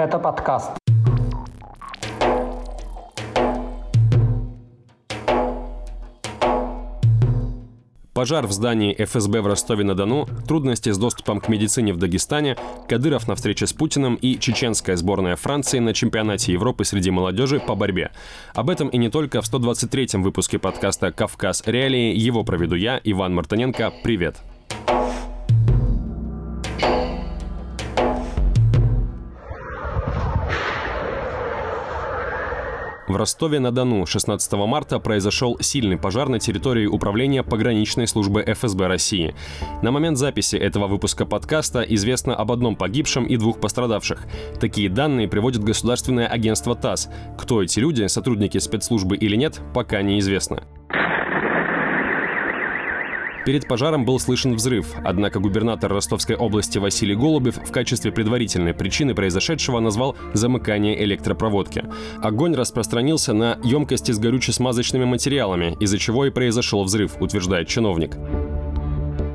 Это подкаст. Пожар в здании ФСБ в Ростове-на-Дону, трудности с доступом к медицине в Дагестане, Кадыров на встрече с Путиным и чеченская сборная Франции на чемпионате Европы среди молодежи по борьбе. Об этом и не только в 123-м выпуске подкаста «Кавказ.Реалии». Его проведу я, Иван Мартыненко. Привет! В Ростове-на-Дону 16 марта произошел сильный пожар на территории управления пограничной службы ФСБ России. На момент записи этого выпуска подкаста известно об одном погибшем и двух пострадавших. Такие данные приводит государственное агентство ТАСС. Кто эти люди, сотрудники спецслужбы или нет, пока неизвестно. Перед пожаром был слышен взрыв, однако губернатор Ростовской области Василий Голубев в качестве предварительной причины произошедшего назвал замыкание электропроводки. Огонь распространился на емкости с горюче-смазочными материалами, из-за чего и произошел взрыв, утверждает чиновник.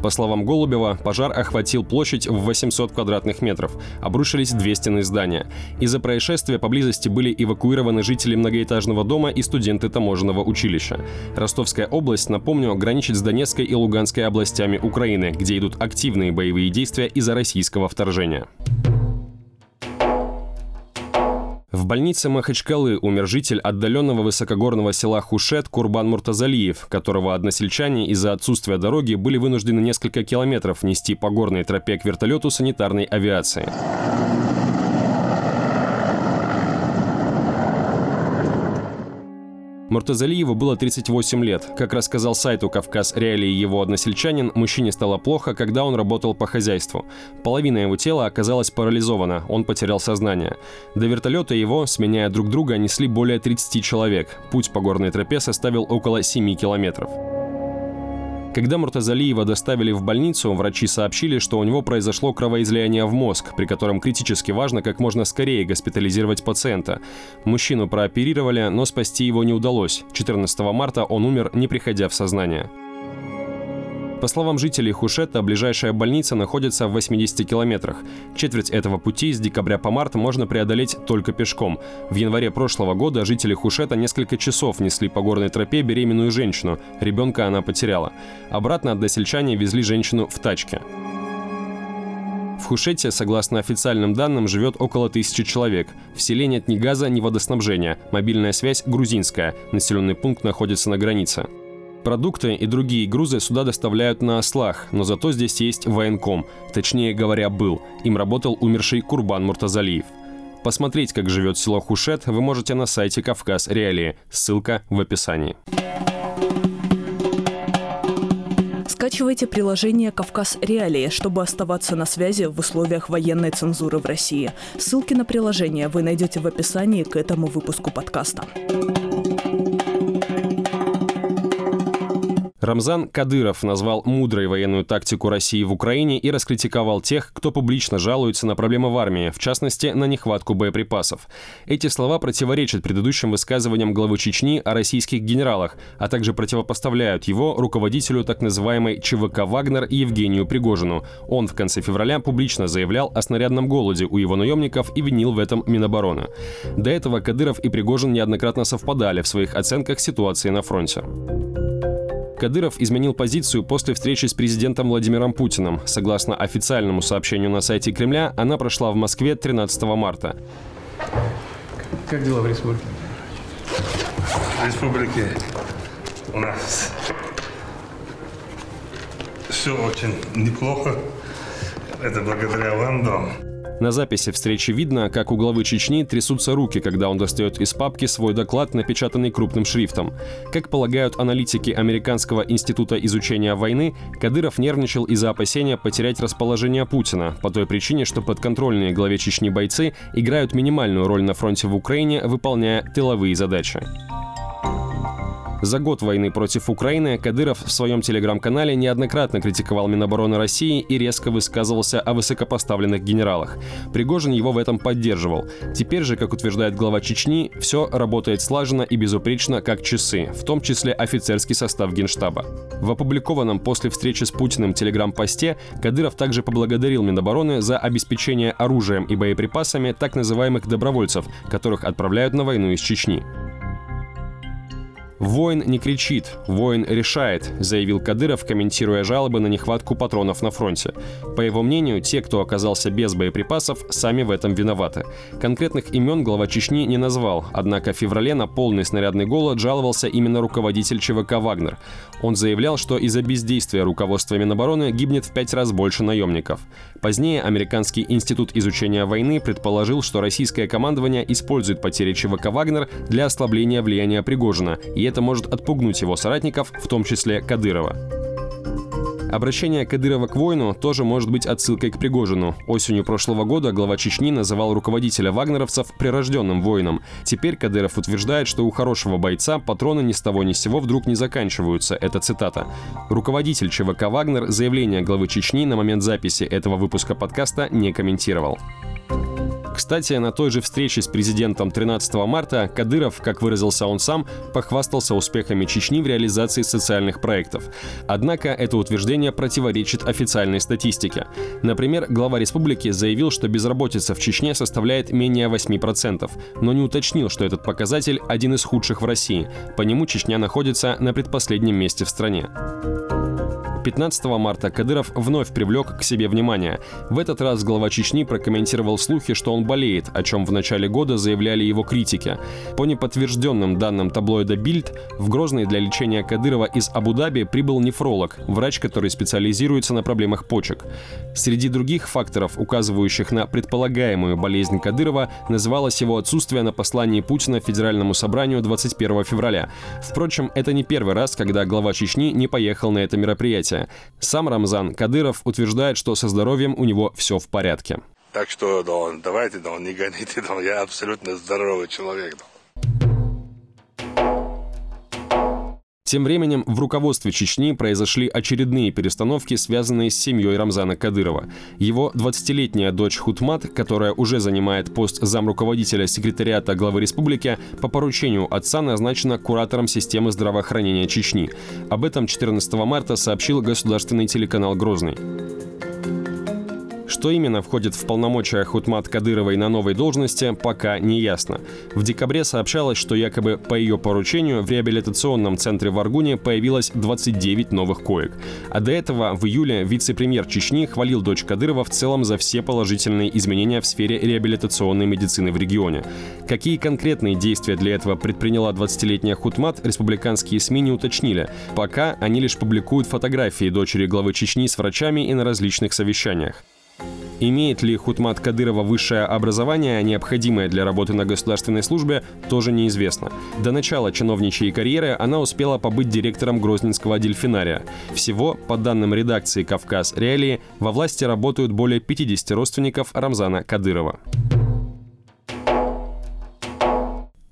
По словам Голубева, пожар охватил площадь в 800 квадратных метров. Обрушились две стены здания. Из-за происшествия поблизости были эвакуированы жители многоэтажного дома и студенты таможенного училища. Ростовская область, напомню, граничит с Донецкой и Луганской областями Украины, где идут активные боевые действия из-за российского вторжения. В больнице Махачкалы умер житель отдаленного высокогорного села Хушет Курбан Муртазалиев, которого односельчане из-за отсутствия дороги были вынуждены несколько километров нести по горной тропе к вертолету санитарной авиации. Муртазалиеву было 38 лет. Как рассказал сайту «Кавказ.Реалии» его односельчанин, мужчине стало плохо, когда он работал по хозяйству. Половина его тела оказалась парализована, он потерял сознание. До вертолета его, сменяя друг друга, несли более 30 человек. Путь по горной тропе составил около 7 километров. Когда Муртазалиева доставили в больницу, врачи сообщили, что у него произошло кровоизлияние в мозг, при котором критически важно как можно скорее госпитализировать пациента. Мужчину прооперировали, но спасти его не удалось. 14 марта он умер, не приходя в сознание. По словам жителей Хушета, ближайшая больница находится в 80 километрах. Четверть этого пути с декабря по март можно преодолеть только пешком. В январе прошлого года жители Хушета несколько часов несли по горной тропе беременную женщину. Ребенка она потеряла. Обратно односельчане везли женщину в тачке. В Хушете, согласно официальным данным, живет около 1000 человек. В селе нет ни газа, ни водоснабжения. Мобильная связь грузинская. Населенный пункт находится на границе. Продукты и другие грузы сюда доставляют на ослах, но зато здесь есть военком, точнее говоря, был. Им работал умерший Курбан Муртазалиев. Посмотреть, как живет село Хушет, вы можете на сайте «Кавказ.Реалии». Ссылка в описании. Скачивайте приложение «Кавказ.Реалии», чтобы оставаться на связи в условиях военной цензуры в России. Ссылки на приложение вы найдете в описании к этому выпуску подкаста. Рамзан Кадыров назвал мудрой военную тактику России в Украине и раскритиковал тех, кто публично жалуется на проблемы в армии, в частности, на нехватку боеприпасов. Эти слова противоречат предыдущим высказываниям главы Чечни о российских генералах, а также противопоставляют его руководителю так называемой ЧВК «Вагнер» Евгению Пригожину. Он в конце февраля публично заявлял о снарядном голоде у его наемников и винил в этом Минобороны. До этого Кадыров и Пригожин неоднократно совпадали в своих оценках ситуации на фронте. Кадыров изменил позицию после встречи с президентом Владимиром Путиным. Согласно официальному сообщению на сайте Кремля, она прошла в Москве 13 марта. Как дела в республике? В республике у нас все очень неплохо. Это благодаря вам, дом. На записи встречи видно, как у главы Чечни трясутся руки, когда он достает из папки свой доклад, напечатанный крупным шрифтом. Как полагают аналитики Американского института изучения войны, Кадыров нервничал из-за опасения потерять расположение Путина, по той причине, что подконтрольные главе Чечни бойцы играют минимальную роль на фронте в Украине, выполняя тыловые задачи. За год войны против Украины Кадыров в своем телеграм-канале неоднократно критиковал Минобороны России и резко высказывался о высокопоставленных генералах. Пригожин его в этом поддерживал. Теперь же, как утверждает глава Чечни, все работает слаженно и безупречно, как часы, в том числе офицерский состав Генштаба. В опубликованном после встречи с Путиным телеграм-посте Кадыров также поблагодарил Минобороны за обеспечение оружием и боеприпасами так называемых добровольцев, которых отправляют на войну из Чечни. «Воин не кричит, воин решает», — заявил Кадыров, комментируя жалобы на нехватку патронов на фронте. По его мнению, те, кто оказался без боеприпасов, сами в этом виноваты. Конкретных имен глава Чечни не назвал, однако в феврале на полный снарядный голод жаловался именно руководитель ЧВК «Вагнер». Он заявлял, что из-за бездействия руководства Минобороны гибнет в 5 раз больше наемников. Позднее Американский институт изучения войны предположил, что российское командование использует потери ЧВК «Вагнер» для ослабления влияния Пригожина, и это может отпугнуть его соратников, в том числе Кадырова. Обращение Кадырова к воину тоже может быть отсылкой к Пригожину. Осенью прошлого года глава Чечни называл руководителя вагнеровцев прирожденным воином. Теперь Кадыров утверждает, что у хорошего бойца патроны ни с того ни с сего вдруг не заканчиваются. Это цитата. Руководитель ЧВК «Вагнер» заявление главы Чечни на момент записи этого выпуска подкаста не комментировал. Кстати, на той же встрече с президентом 13 марта Кадыров, как выразился он сам, похвастался успехами Чечни в реализации социальных проектов. Однако это утверждение противоречит официальной статистике. Например, глава республики заявил, что безработица в Чечне составляет менее 8%, но не уточнил, что этот показатель один из худших в России. По нему Чечня находится на предпоследнем месте в стране. 15 марта Кадыров вновь привлек к себе внимание. В этот раз глава Чечни прокомментировал слухи, что он болеет, о чем в начале года заявляли его критики. По неподтвержденным данным таблоида «Бильд», в Грозный для лечения Кадырова из Абу-Даби прибыл нефролог, врач, который специализируется на проблемах почек. Среди других факторов, указывающих на предполагаемую болезнь Кадырова, называлось его отсутствие на послании Путина Федеральному собранию 21 февраля. Впрочем, это не первый раз, когда глава Чечни не поехал на это мероприятие. Сам Рамзан Кадыров утверждает, что со здоровьем у него все в порядке. Так что, давайте, не гоните, я абсолютно здоровый человек. Тем временем в руководстве Чечни произошли очередные перестановки, связанные с семьей Рамзана Кадырова. Его 20-летняя дочь Хутмат, которая уже занимает пост замруководителя секретариата главы республики, по поручению отца назначена куратором системы здравоохранения Чечни. Об этом 14 марта сообщил государственный телеканал «Грозный». Что именно входит в полномочия Хутмат Кадыровой на новой должности, пока не ясно. В декабре сообщалось, что якобы по ее поручению в реабилитационном центре в Аргуне появилось 29 новых коек. А до этого в июле вице-премьер Чечни хвалил дочь Кадырова в целом за все положительные изменения в сфере реабилитационной медицины в регионе. Какие конкретные действия для этого предприняла 20-летняя Хутмат, республиканские СМИ не уточнили. Пока они лишь публикуют фотографии дочери главы Чечни с врачами и на различных совещаниях. Имеет ли Хутмат Кадырова высшее образование, необходимое для работы на государственной службе, тоже неизвестно. До начала чиновничьей карьеры она успела побыть директором Грозненского дельфинария. Всего, по данным редакции «Кавказ.Реалии», во власти работают более 50 родственников Рамзана Кадырова.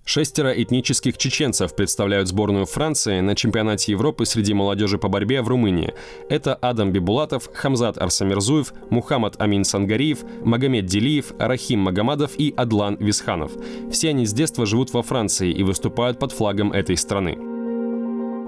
6 этнических чеченцев представляют сборную Франции на чемпионате Европы среди молодежи по борьбе в Румынии. Это Адам Бибулатов, Хамзат Арсамирзуев, Мухаммад Амин Сангариев, Магомед Делиев, Рахим Магомадов и Адлан Висханов. Все они с детства живут во Франции и выступают под флагом этой страны.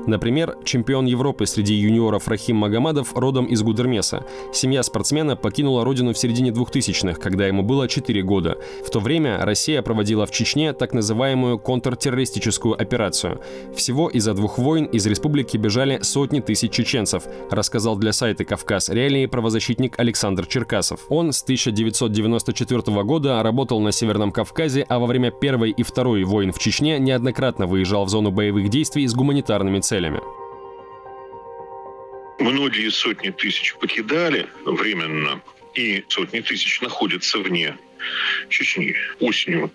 Например, чемпион Европы среди юниоров Рахим Магомадов родом из Гудермеса. Семья спортсмена покинула родину в середине 2000-х, когда ему было 4 года. В то время Россия проводила в Чечне так называемую контртеррористическую операцию. Всего из-за 2 войн из республики бежали сотни тысяч чеченцев, рассказал для сайта «Кавказ.Реалии» правозащитник Александр Черкасов. Он с 1994 года работал на Северном Кавказе, а во время 1 и 2 войн в Чечне неоднократно выезжал в зону боевых действий с гуманитарными целями. Многие сотни тысяч покидали временно, и сотни тысяч находятся вне Чечни. Осенью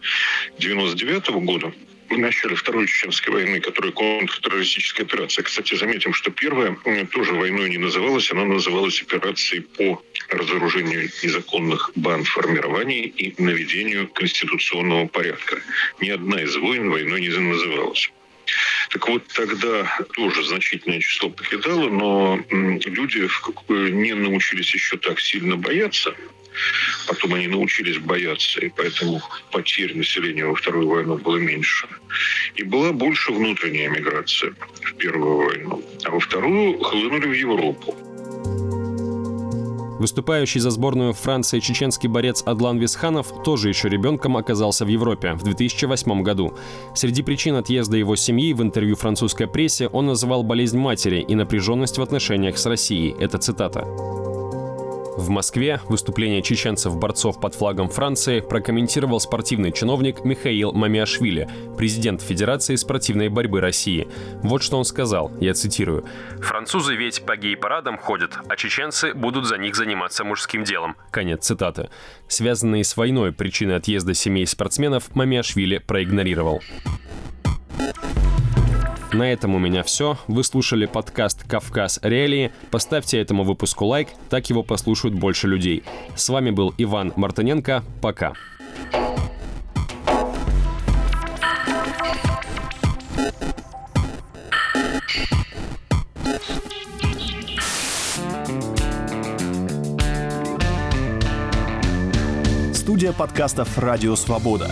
1999 года, в начале Второй Чеченской войны, которая контртеррористическая операция. Кстати, заметим, что первая тоже войной не называлась, она называлась операцией по разоружению незаконных бандформирований и наведению конституционного порядка. Ни одна из войн войной не называлась. Так вот, тогда тоже значительное число покидало, но люди не научились еще так сильно бояться. Потом они научились бояться, и поэтому потерь населения во Вторую войну было меньше. И была больше внутренняя миграция в Первую войну, а во Вторую хлынули в Европу. Выступающий за сборную Франции чеченский борец Адлан Висханов тоже еще ребенком оказался в Европе в 2008 году. Среди причин отъезда его семьи в интервью французской прессе он называл болезнь матери и напряженность в отношениях с Россией. Это цитата. В Москве выступление чеченцев-борцов под флагом Франции прокомментировал спортивный чиновник Михаил Мамиашвили, президент Федерации спортивной борьбы России. Вот что он сказал, я цитирую. «Французы ведь по гей-парадам ходят, а чеченцы будут за них заниматься мужским делом». Конец цитаты. Связанные с войной причины отъезда семей спортсменов Мамиашвили проигнорировал. На этом у меня все. Вы слушали подкаст «Кавказ.Реалии». Поставьте этому выпуску лайк, так его послушают больше людей. С вами был Иван Мартыненко. Пока. Студия подкастов «Радио Свобода».